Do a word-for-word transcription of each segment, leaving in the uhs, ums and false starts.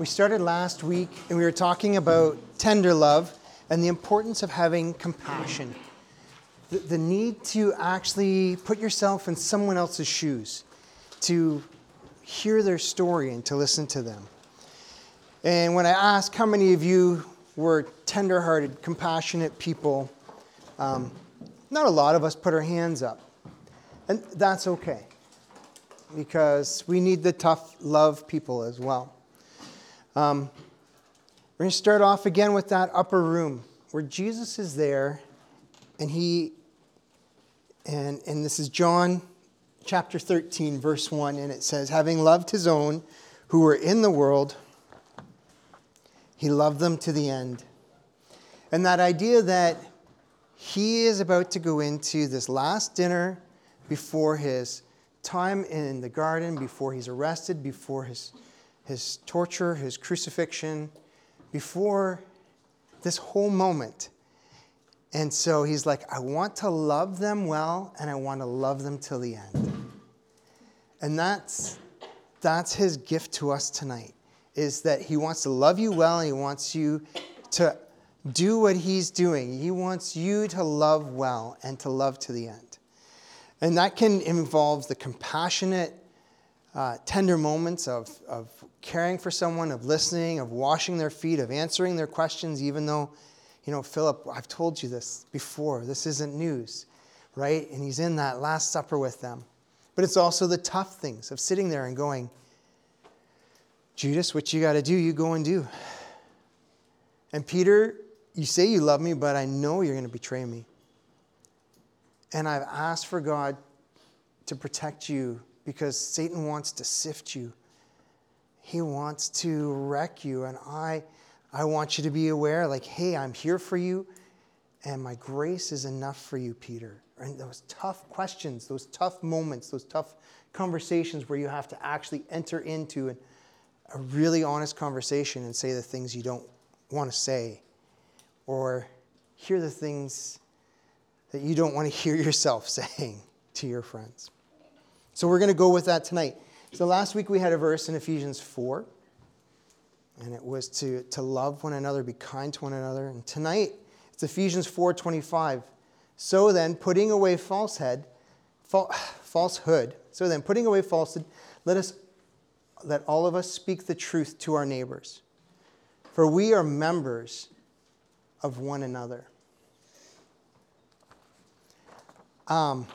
We started last week and we were talking about tender love and the importance of having compassion. The, the need to actually put yourself in someone else's shoes, to hear their story and to listen to them. And when I asked how many of you were tender-hearted, compassionate people, um, not a lot of us put our hands up. And that's okay, because we need the tough love people as well. Um, we're going to start off again with that upper room where Jesus is there, and he, and, and this is John chapter thirteen, verse one, and it says, having loved his own who were in the world, he loved them to the end. And that idea that he is about to go into this last dinner before his time in the garden, before he's arrested, before his his torture, his crucifixion, before this whole moment. And so he's like, I want to love them well, and I want to love them till the end. And that's that's his gift to us tonight, is that he wants to love you well, and he wants you to do what he's doing. He wants you to love well and to love to the end. And that can involve the compassionate, uh, tender moments of, of caring for someone, of listening, of washing their feet, of answering their questions, even though, you know, Philip, I've told you this before. This isn't news, right? And he's in that Last Supper with them. But it's also the tough things of sitting there and going, Judas, what you got to do, you go and do. And Peter, you say you love me, but I know you're going to betray me. And I've asked for God to protect you because Satan wants to sift you. He wants to wreck you. And I I want you to be aware, like, hey, I'm here for you. And my grace is enough for you, Peter. And those tough questions, those tough moments, those tough conversations where you have to actually enter into an, a really honest conversation and say the things you don't want to say. Or hear the things that you don't want to hear yourself saying to your friends. So we're going to go with that tonight. So last week we had a verse in Ephesians four, and it was to, to love one another, be kind to one another. And tonight it's Ephesians four twenty-five. So then, putting away falsehood, fal- falsehood. So then, putting away falsehood, let us, let all of us speak the truth to our neighbors, for we are members of one another. Um,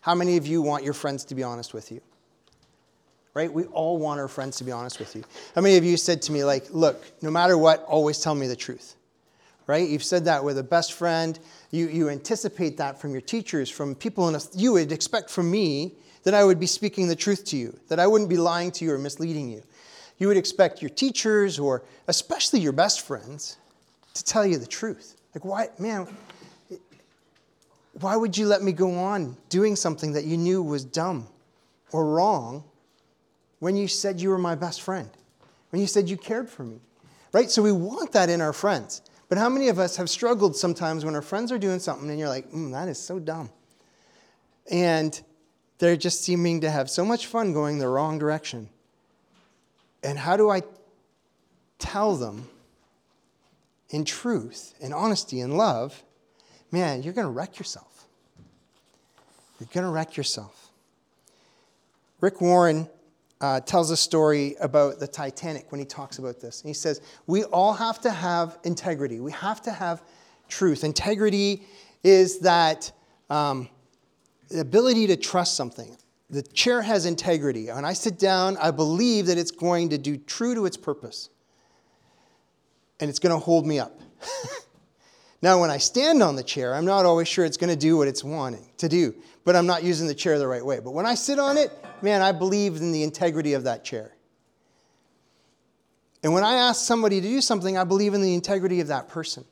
how many of you want your friends to be honest with you? Right? We all want our friends to be honest with you. How many of you said to me, like, look, no matter what, always tell me the truth? Right? You've said that with a best friend. You you anticipate that from your teachers, from people in a, you would expect from me that I would be speaking the truth to you, that I wouldn't be lying to you or misleading you. You would expect your teachers, or especially your best friends, to tell you the truth. Like, why, man... Why would you let me go on doing something that you knew was dumb or wrong when you said you were my best friend, when you said you cared for me, right? So we want that in our friends. But how many of us have struggled sometimes when our friends are doing something and you're like, mm, that is so dumb. And they're just seeming to have so much fun going the wrong direction. And how do I tell them in truth, in honesty, in love, man, you're going to wreck yourself. You're going to wreck yourself. Rick Warren uh, tells a story about the Titanic when he talks about this. And he says, we all have to have integrity. We have to have truth. Integrity is that um, the ability to trust something. The chair has integrity. When I sit down, I believe that it's going to do true to its purpose. And it's going to hold me up. Now, when I stand on the chair, I'm not always sure it's going to do what it's wanting to do, but I'm not using the chair the right way. But when I sit on it, man, I believe in the integrity of that chair. And when I ask somebody to do something, I believe in the integrity of that person.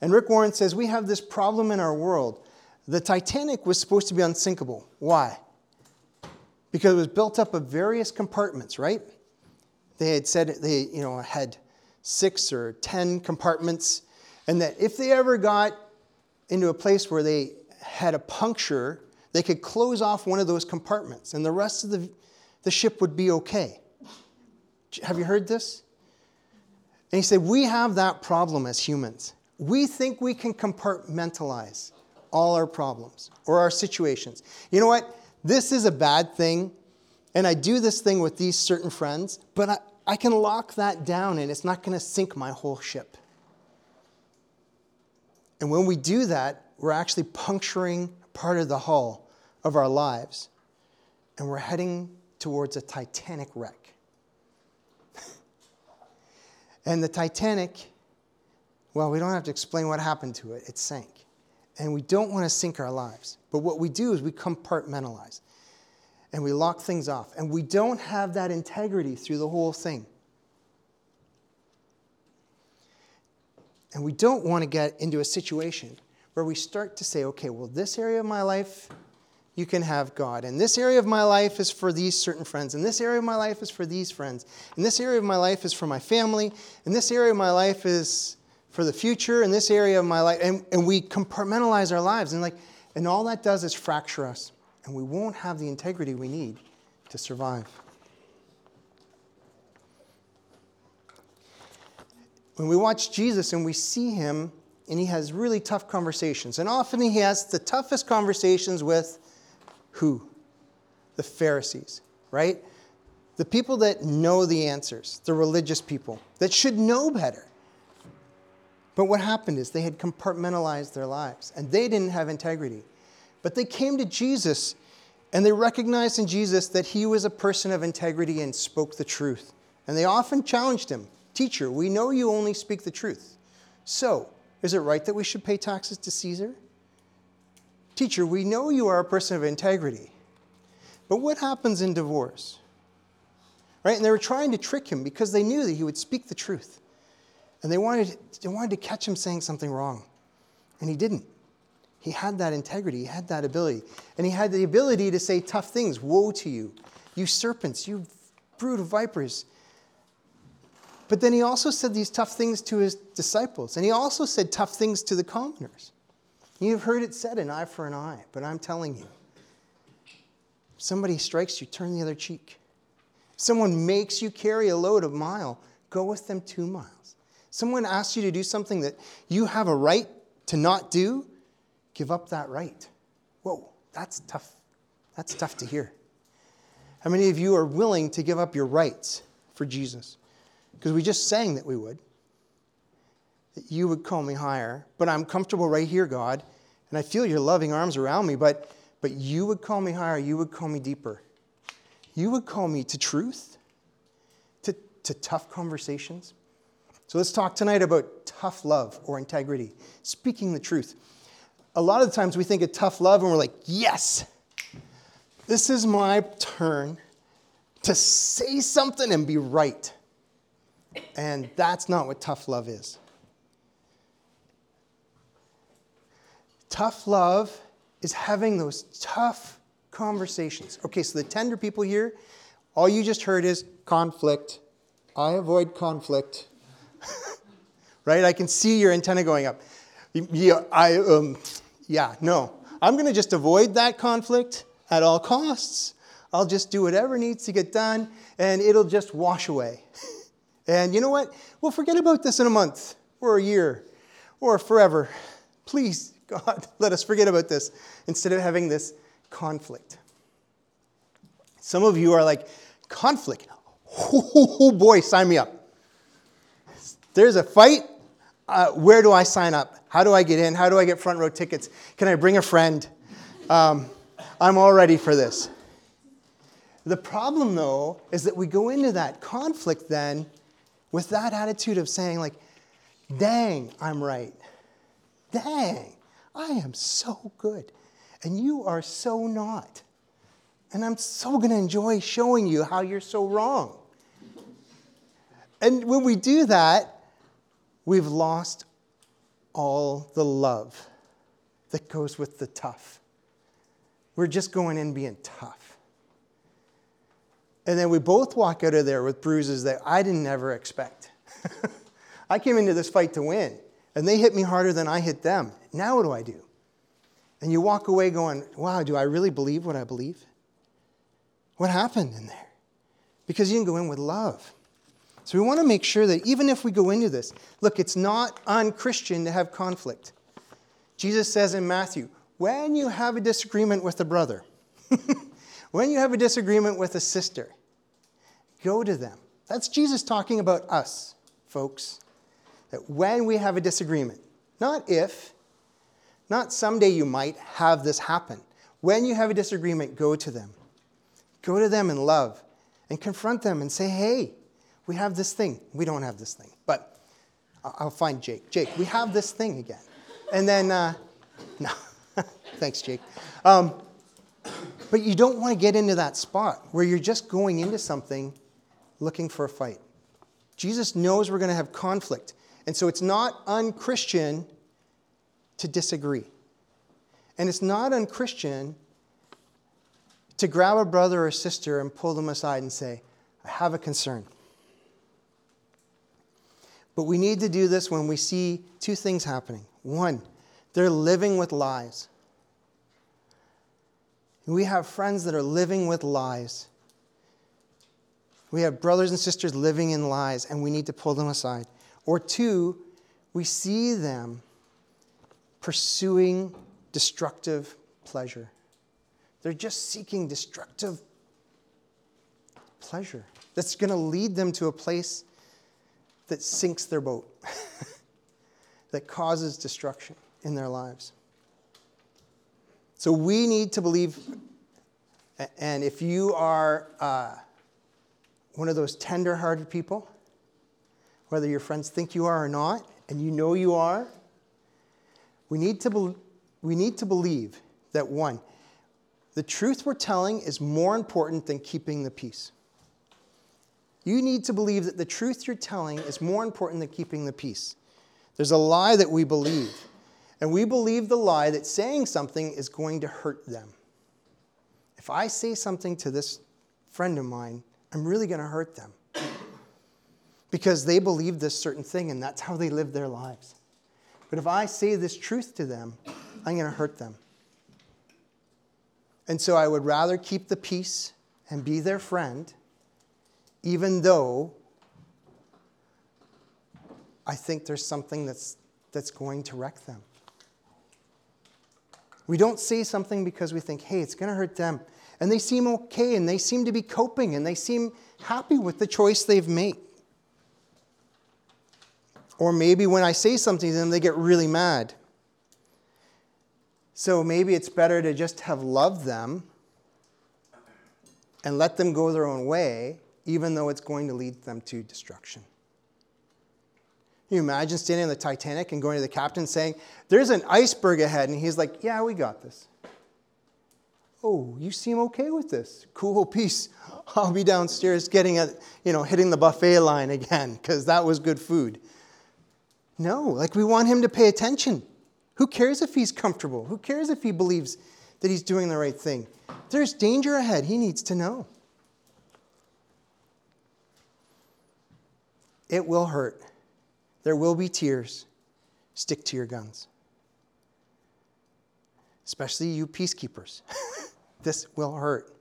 And Rick Warren says, we have this problem in our world. The Titanic was supposed to be unsinkable. Why? Because it was built up of various compartments, right? They had said they, you know, had six or ten compartments. And that if they ever got into a place where they had a puncture, they could close off one of those compartments and the rest of the, the ship would be okay. Have you heard this? And he said, we have that problem as humans. We think we can compartmentalize all our problems or our situations. You know what? This is a bad thing, and I do this thing with these certain friends, but I, I can lock that down, and it's not going to sink my whole ship. And when we do that, we're actually puncturing part of the hull of our lives, and we're heading towards a Titanic wreck. And the Titanic, well, we don't have to explain what happened to it. It sank. And we don't want to sink our lives. But what we do is we compartmentalize. And we lock things off. And we don't have that integrity through the whole thing. And we don't want to get into a situation where we start to say, okay, well, this area of my life, you can have God. And this area of my life is for these certain friends. And this area of my life is for these friends. And this area of my life is for my family. And this area of my life is for the future. And this area of my life. And, and we compartmentalize our lives. And like, and all that does is fracture us. And we won't have the integrity we need to survive. When we watch Jesus and we see him, and he has really tough conversations. And often he has the toughest conversations with who? The Pharisees, right? The people that know the answers, the religious people that should know better. But what happened is they had compartmentalized their lives, and they didn't have integrity. But they came to Jesus, and they recognized in Jesus that he was a person of integrity and spoke the truth. And they often challenged him, "Teacher, we know you only speak the truth. So, is it right that we should pay taxes to Caesar? Teacher, we know you are a person of integrity, but what happens in divorce?" Right? And they were trying to trick him because they knew that he would speak the truth. And they wanted, they wanted to catch him saying something wrong. And he didn't. He had that integrity. He had that ability. And he had the ability to say tough things. "Woe to you, you serpents, you brood of vipers." But then he also said these tough things to his disciples. And he also said tough things to the commoners. You've heard it said, an eye for an eye, but I'm telling you, somebody strikes you, turn the other cheek. Someone makes you carry a load of a mile, go with them two miles. Someone asks you to do something that you have a right to not do, give up that right. Whoa, that's tough. That's tough to hear. How many of you are willing to give up your rights for Jesus? Because we just sang that we would. That you would call me higher, but I'm comfortable right here, God, and I feel your loving arms around me, but but you would call me higher, you would call me deeper. You would call me to truth, to, to tough conversations. So let's talk tonight about tough love or integrity, speaking the truth. A lot of the times we think of tough love and we're like, yes, this is my turn to say something and be right. And that's not what tough love is. Tough love is having those tough conversations. Okay, so the tender people here, all you just heard is conflict. I avoid conflict. Right? I can see your antenna going up. Yeah, I, um, yeah, no. I'm going to just avoid that conflict at all costs. I'll just do whatever needs to get done, and it'll just wash away. And you know what? We'll forget about this in a month or a year or forever. Please, God, let us forget about this instead of having this conflict. Some of you are like, conflict? Oh, boy, sign me up. There's a fight. Uh, where do I sign up? How do I get in? How do I get front row tickets? Can I bring a friend? Um, I'm all ready for this. The problem, though, is that we go into that conflict then with that attitude of saying, like, dang, I'm right. Dang. I am so good, and you are so not. And I'm so going to enjoy showing you how you're so wrong. And when we do that, we've lost all the love that goes with the tough. We're just going in being tough. And then we both walk out of there with bruises that I didn't ever expect. I came into this fight to win, and they hit me harder than I hit them. Now what do I do? And you walk away going, wow, do I really believe what I believe? What happened in there? Because you didn't go in with love. So we want to make sure that even if we go into this, look, it's not un-Christian to have conflict. Jesus says in Matthew, when you have a disagreement with a brother, when you have a disagreement with a sister, go to them. That's Jesus talking about us, folks. That when we have a disagreement, not if, not someday you might have this happen. When you have a disagreement, go to them. Go to them in love and confront them and say, hey, we have this thing. We don't have this thing, but I'll find Jake. Jake, we have this thing again. And then, uh, no, thanks, Jake. Um, but you don't want to get into that spot where you're just going into something looking for a fight. Jesus knows we're going to have conflict. And so it's not un-Christian to disagree. And it's not un-Christian to grab a brother or sister and pull them aside and say, I have a concern. But we need to do this when we see two things happening. One, they're living with lies. We have friends that are living with lies. We have brothers and sisters living in lies, and we need to pull them aside. Or two, we see them pursuing destructive pleasure. They're just seeking destructive pleasure that's going to lead them to a place that sinks their boat, that causes destruction in their lives. So we need to believe, and if you are uh, one of those tender-hearted people, whether your friends think you are or not, and you know you are, we need to be- we need to believe that, one, the truth we're telling is more important than keeping the peace. You need to believe that the truth you're telling is more important than keeping the peace. There's a lie that we believe. And we believe the lie that saying something is going to hurt them. If I say something to this friend of mine, I'm really going to hurt them. Because they believe this certain thing and that's how they live their lives. But if I say this truth to them, I'm going to hurt them. And so I would rather keep the peace and be their friend, even though I think there's something that's that's going to wreck them. We don't say something because we think, hey, it's going to hurt them. And they seem okay, and they seem to be coping, and they seem happy with the choice they've made. Or maybe when I say something to them, they get really mad. So maybe it's better to just have loved them and let them go their own way, even though it's going to lead them to destruction. Can you imagine standing on the Titanic and going to the captain saying, there's an iceberg ahead, and he's like, yeah, we got this. Oh, you seem okay with this. Cool, peace. I'll be downstairs getting a, you know, hitting the buffet line again because that was good food. No, like we want him to pay attention. Who cares if he's comfortable? Who cares if he believes that he's doing the right thing? There's danger ahead. He needs to know. It will hurt. There will be tears. Stick to your guns. Especially you peacekeepers. This will hurt.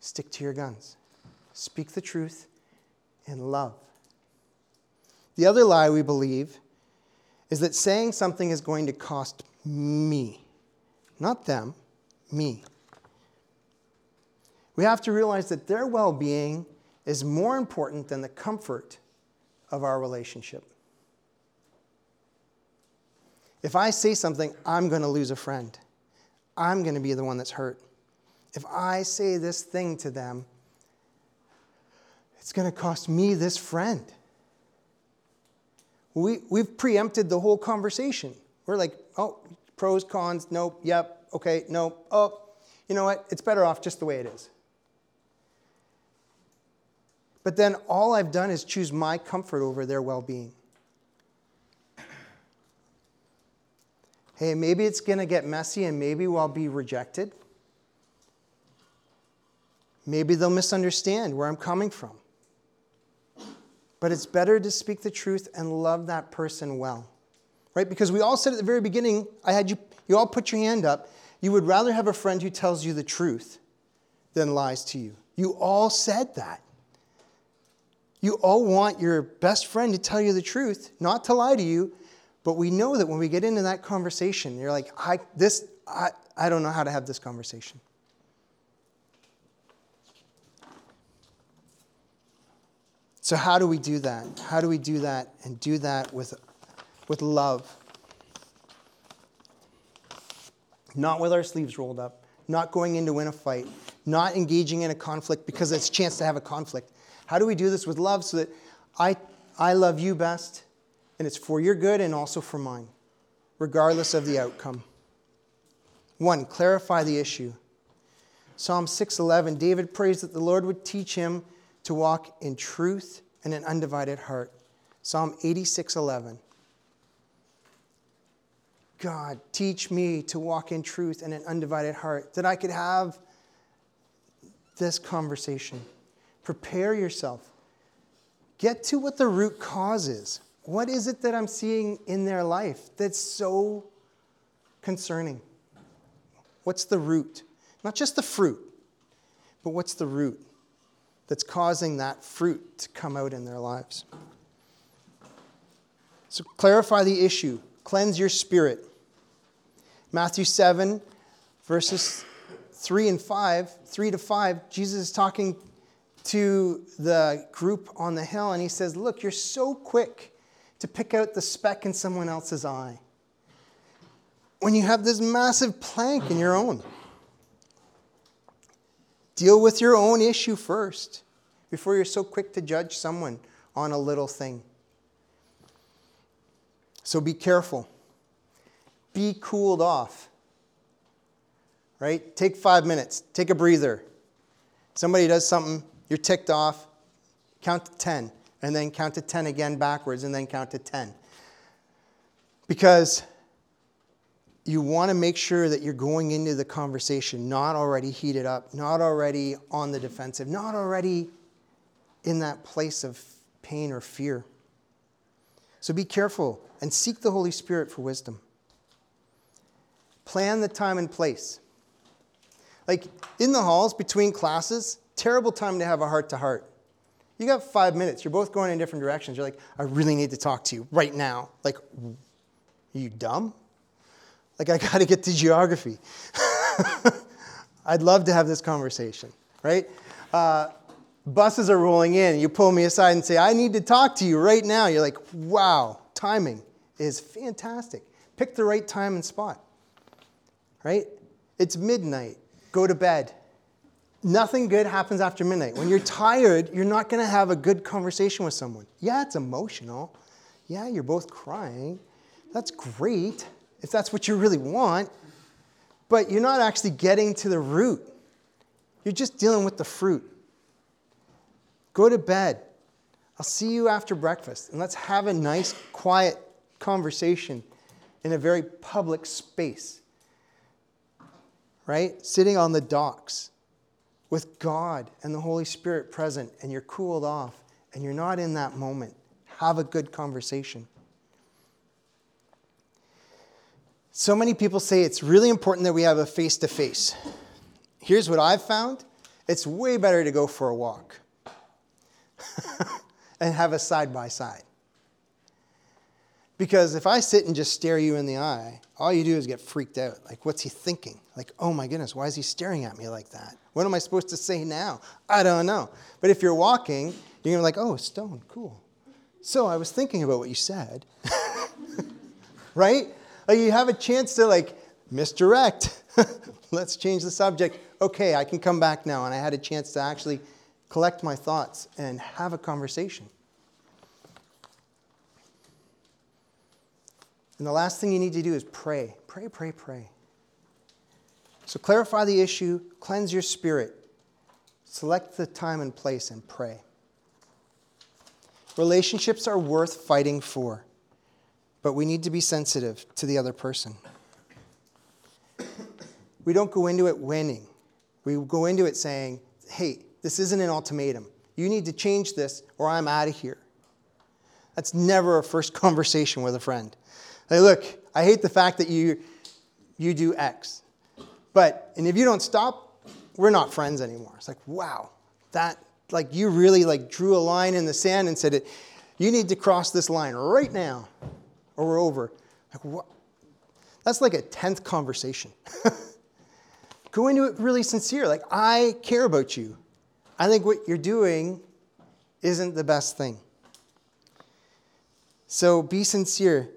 Stick to your guns. Speak the truth in love. The other lie we believe is that saying something is going to cost me. Not them, me. We have to realize that their well-being is more important than the comfort of our relationship. If I say something, I'm going to lose a friend. I'm going to be the one that's hurt. If I say this thing to them, it's going to cost me this friend. We, we've preempted the whole conversation. We're like, oh, pros, cons, nope, yep, okay, nope, oh, you know what, it's better off just the way it is. But then all I've done is choose my comfort over their well-being. Hey, maybe it's going to get messy and maybe I'll be rejected. Maybe they'll misunderstand where I'm coming from. But it's better to speak the truth and love that person well. Right? Because we all said at the very beginning, I had you, you all put your hand up, you would rather have a friend who tells you the truth than lies to you. You all said that. You all want your best friend to tell you the truth, not to lie to you. But we know that when we get into that conversation, you're like, I this I, I don't know how to have this conversation. So how do we do that? How do we do that and do that with, with love? Not with our sleeves rolled up, not going in to win a fight, not engaging in a conflict because it's a chance to have a conflict. How do we do this with love so that I, I love you best and it's for your good and also for mine, regardless of the outcome? One, clarify the issue. Psalm six eleven, David prays that the Lord would teach him to walk in truth and an undivided heart. Psalm eighty-six eleven. God, teach me to walk in truth and an undivided heart, that I could have this conversation. Prepare yourself. Get to what the root cause is. What is it that I'm seeing in their life that's so concerning? What's the root? Not just the fruit, but what's the root that's causing that fruit to come out in their lives? So clarify the issue. Cleanse your spirit. Matthew seven, verses three and five, three to five, Jesus is talking to the group on the hill, and he says, look, you're so quick to pick out the speck in someone else's eye, when you have this massive plank in your own. Deal with your own issue first before you're so quick to judge someone on a little thing. So be careful. Be cooled off. Right? Take five minutes. Take a breather. Somebody does something, you're ticked off, count to ten, and then count to ten again backwards, and then count to ten. Because you want to make sure that you're going into the conversation not already heated up, not already on the defensive, not already in that place of pain or fear. So be careful and seek the Holy Spirit for wisdom. Plan the time and place. Like in the halls between classes, terrible time to have a heart-to-heart. You got five minutes. You're both going in different directions. You're like, I really need to talk to you right now. Like, are you dumb? Like, I got to get to geography. I'd love to have this conversation, right? Uh, buses are rolling in. You pull me aside and say, I need to talk to you right now. You're like, wow, timing is fantastic. Pick the right time and spot, right? It's midnight. Go to bed. Nothing good happens after midnight. When you're tired, you're not going to have a good conversation with someone. Yeah, it's emotional. Yeah, you're both crying. That's great, if that's what you really want, but you're not actually getting to the root. You're just dealing with the fruit. Go to bed. I'll see you after breakfast, and let's have a nice, quiet conversation in a very public space, right? Sitting on the docks with God and the Holy Spirit present, and you're cooled off, and you're not in that moment. Have a good conversation. So many people say it's really important that we have a face-to-face. Here's what I've found. It's way better to go for a walk and have a side-by-side. Because if I sit and just stare you in the eye, all you do is get freaked out. Like, what's he thinking? Like, oh my goodness, why is he staring at me like that? What am I supposed to say now? I don't know. But if you're walking, you're going to be like, oh, stone, cool. So I was thinking about what you said. Right? Like you have a chance to like misdirect. Let's change the subject. Okay, I can come back now. And I had a chance to actually collect my thoughts and have a conversation. And the last thing you need to do is pray. Pray, pray, pray. So clarify the issue, cleanse your spirit, select the time and place, and pray. Relationships are worth fighting for. But we need to be sensitive to the other person. We don't go into it winning. We go into it saying, hey, this isn't an ultimatum. You need to change this or I'm out of here. That's never a first conversation with a friend. Hey, look, I hate the fact that you, you do X. But, and if you don't stop, we're not friends anymore. It's like, wow, that like you really like drew a line in the sand and said, you need to cross this line right now or we're over. Like, what? That's like a tenth conversation. Go into it really sincere. Like, I care about you. I think what you're doing isn't the best thing. So be sincere,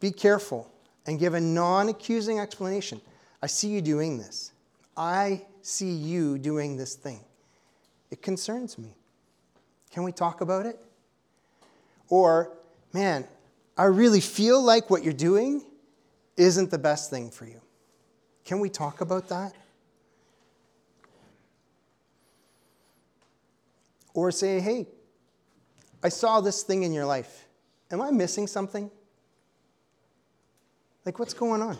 be careful, and give a non-accusing explanation. I see you doing this. I see you doing this thing. It concerns me. Can we talk about it? Or, man, I really feel like what you're doing isn't the best thing for you. Can we talk about that? Or say, hey, I saw this thing in your life. Am I missing something? Like, what's going on?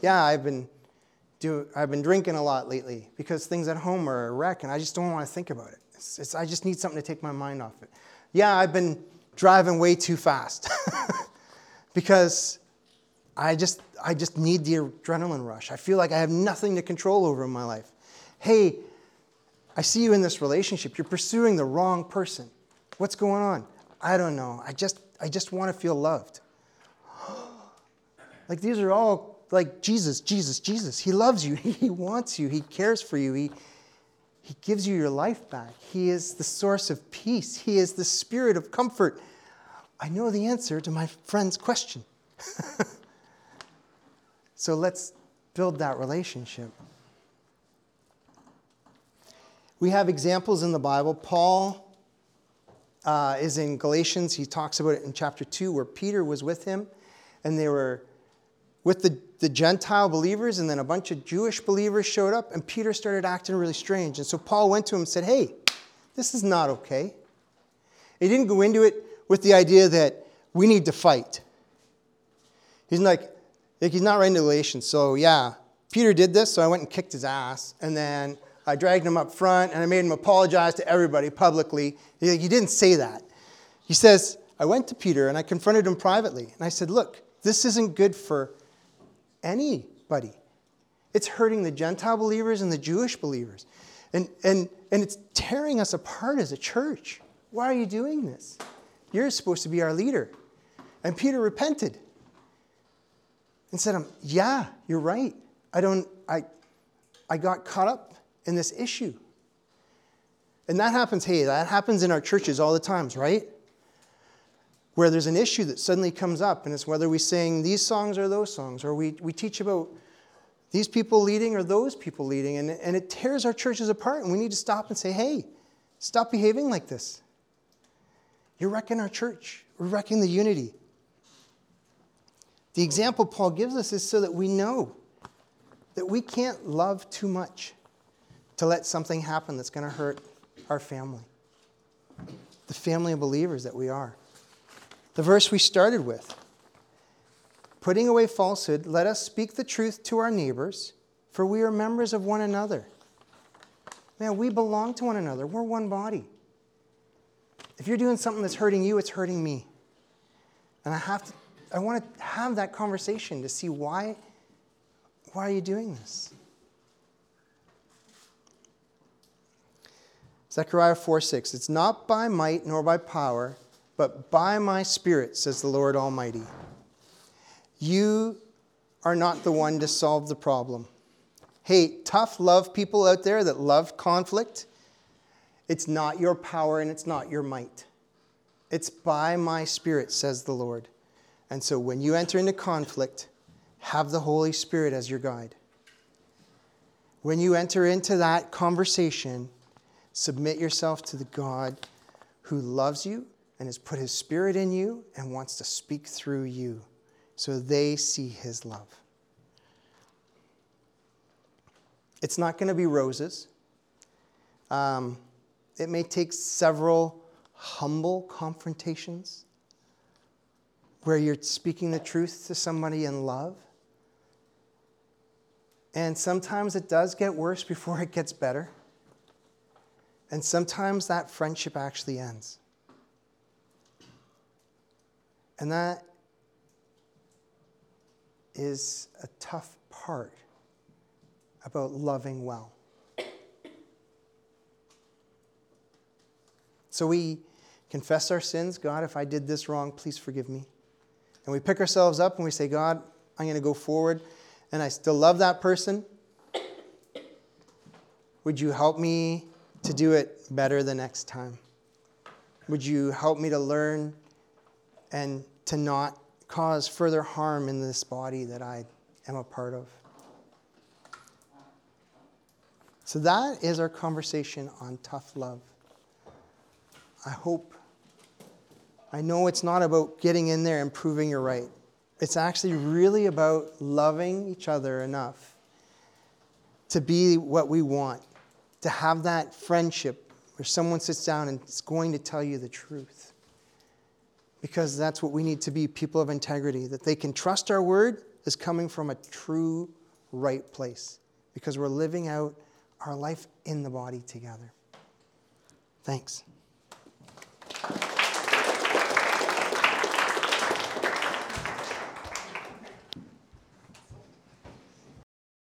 Yeah, I've been do I've been drinking a lot lately because things at home are a wreck and I just don't want to think about it. It's, it's, I just need something to take my mind off it. Yeah, I've been driving way too fast because I just I just need the adrenaline rush. I feel like I have nothing to control over in my life. Hey, I see you in this relationship. You're pursuing the wrong person. What's going on? I don't know. I just I just want to feel loved. Like, these are all like Jesus, Jesus, Jesus. He loves you. He wants you. He cares for you. He He gives you your life back. He is the source of peace. He is the spirit of comfort. I know the answer to my friend's question. So let's build that relationship. We have examples in the Bible. Paul uh, is in Galatians. He talks about it in chapter two where Peter was with him. And they were with the, the Gentile believers, and then a bunch of Jewish believers showed up, and Peter started acting really strange. And so Paul went to him and said, hey, this is not okay. He didn't go into it with the idea that we need to fight. He's like, like he's not writing to Galatians, so yeah, Peter did this, so I went and kicked his ass, and then I dragged him up front, and I made him apologize to everybody publicly. He, like, he didn't say that. He says, I went to Peter, and I confronted him privately, and I said, look, this isn't good for anybody. It's hurting the Gentile believers and the Jewish believers. And, and, and it's tearing us apart as a church. Why are you doing this? You're supposed to be our leader. And Peter repented and said, yeah, you're right. I don't, I, I got caught up in this issue. And that happens, hey, that happens in our churches all the times, right? Where there's an issue that suddenly comes up, and it's whether we sing these songs or those songs, or we, we teach about these people leading or those people leading, and, and it tears our churches apart, and we need to stop and say, hey, stop behaving like this. You're wrecking our church. We're wrecking the unity. The example Paul gives us is so that we know that we can't love too much to let something happen that's going to hurt our family, the family of believers that we are. The verse we started with, putting away falsehood, let us speak the truth to our neighbors, for we are members of one another. Man, we belong to one another. We're one body. If you're doing something that's hurting you, it's hurting me. And I have to, I want to have that conversation to see why, why are you doing this? Zechariah four six, it's not by might nor by power, but by my Spirit, says the Lord Almighty. You are not the one to solve the problem. Hey, tough love people out there that love conflict, it's not your power and it's not your might. It's by my Spirit, says the Lord. And so when you enter into conflict, have the Holy Spirit as your guide. When you enter into that conversation, submit yourself to the God who loves you, and has put his Spirit in you and wants to speak through you so they see his love. It's not going to be roses. Um, it may take several humble confrontations where you're speaking the truth to somebody in love. And sometimes it does get worse before it gets better. And sometimes that friendship actually ends. And that is a tough part about loving well. So we confess our sins. God, if I did this wrong, please forgive me. And we pick ourselves up and we say, God, I'm going to go forward and I still love that person. Would you help me to do it better the next time? Would you help me to learn and to not cause further harm in this body that I am a part of? So that is our conversation on tough love. I hope, I know it's not about getting in there and proving you're right. It's actually really about loving each other enough to be what we want, to have that friendship where someone sits down and is going to tell you the truth. Because that's what we need to be, people of integrity, that they can trust our word is coming from a true, right place. Because we're living out our life in the body together. Thanks.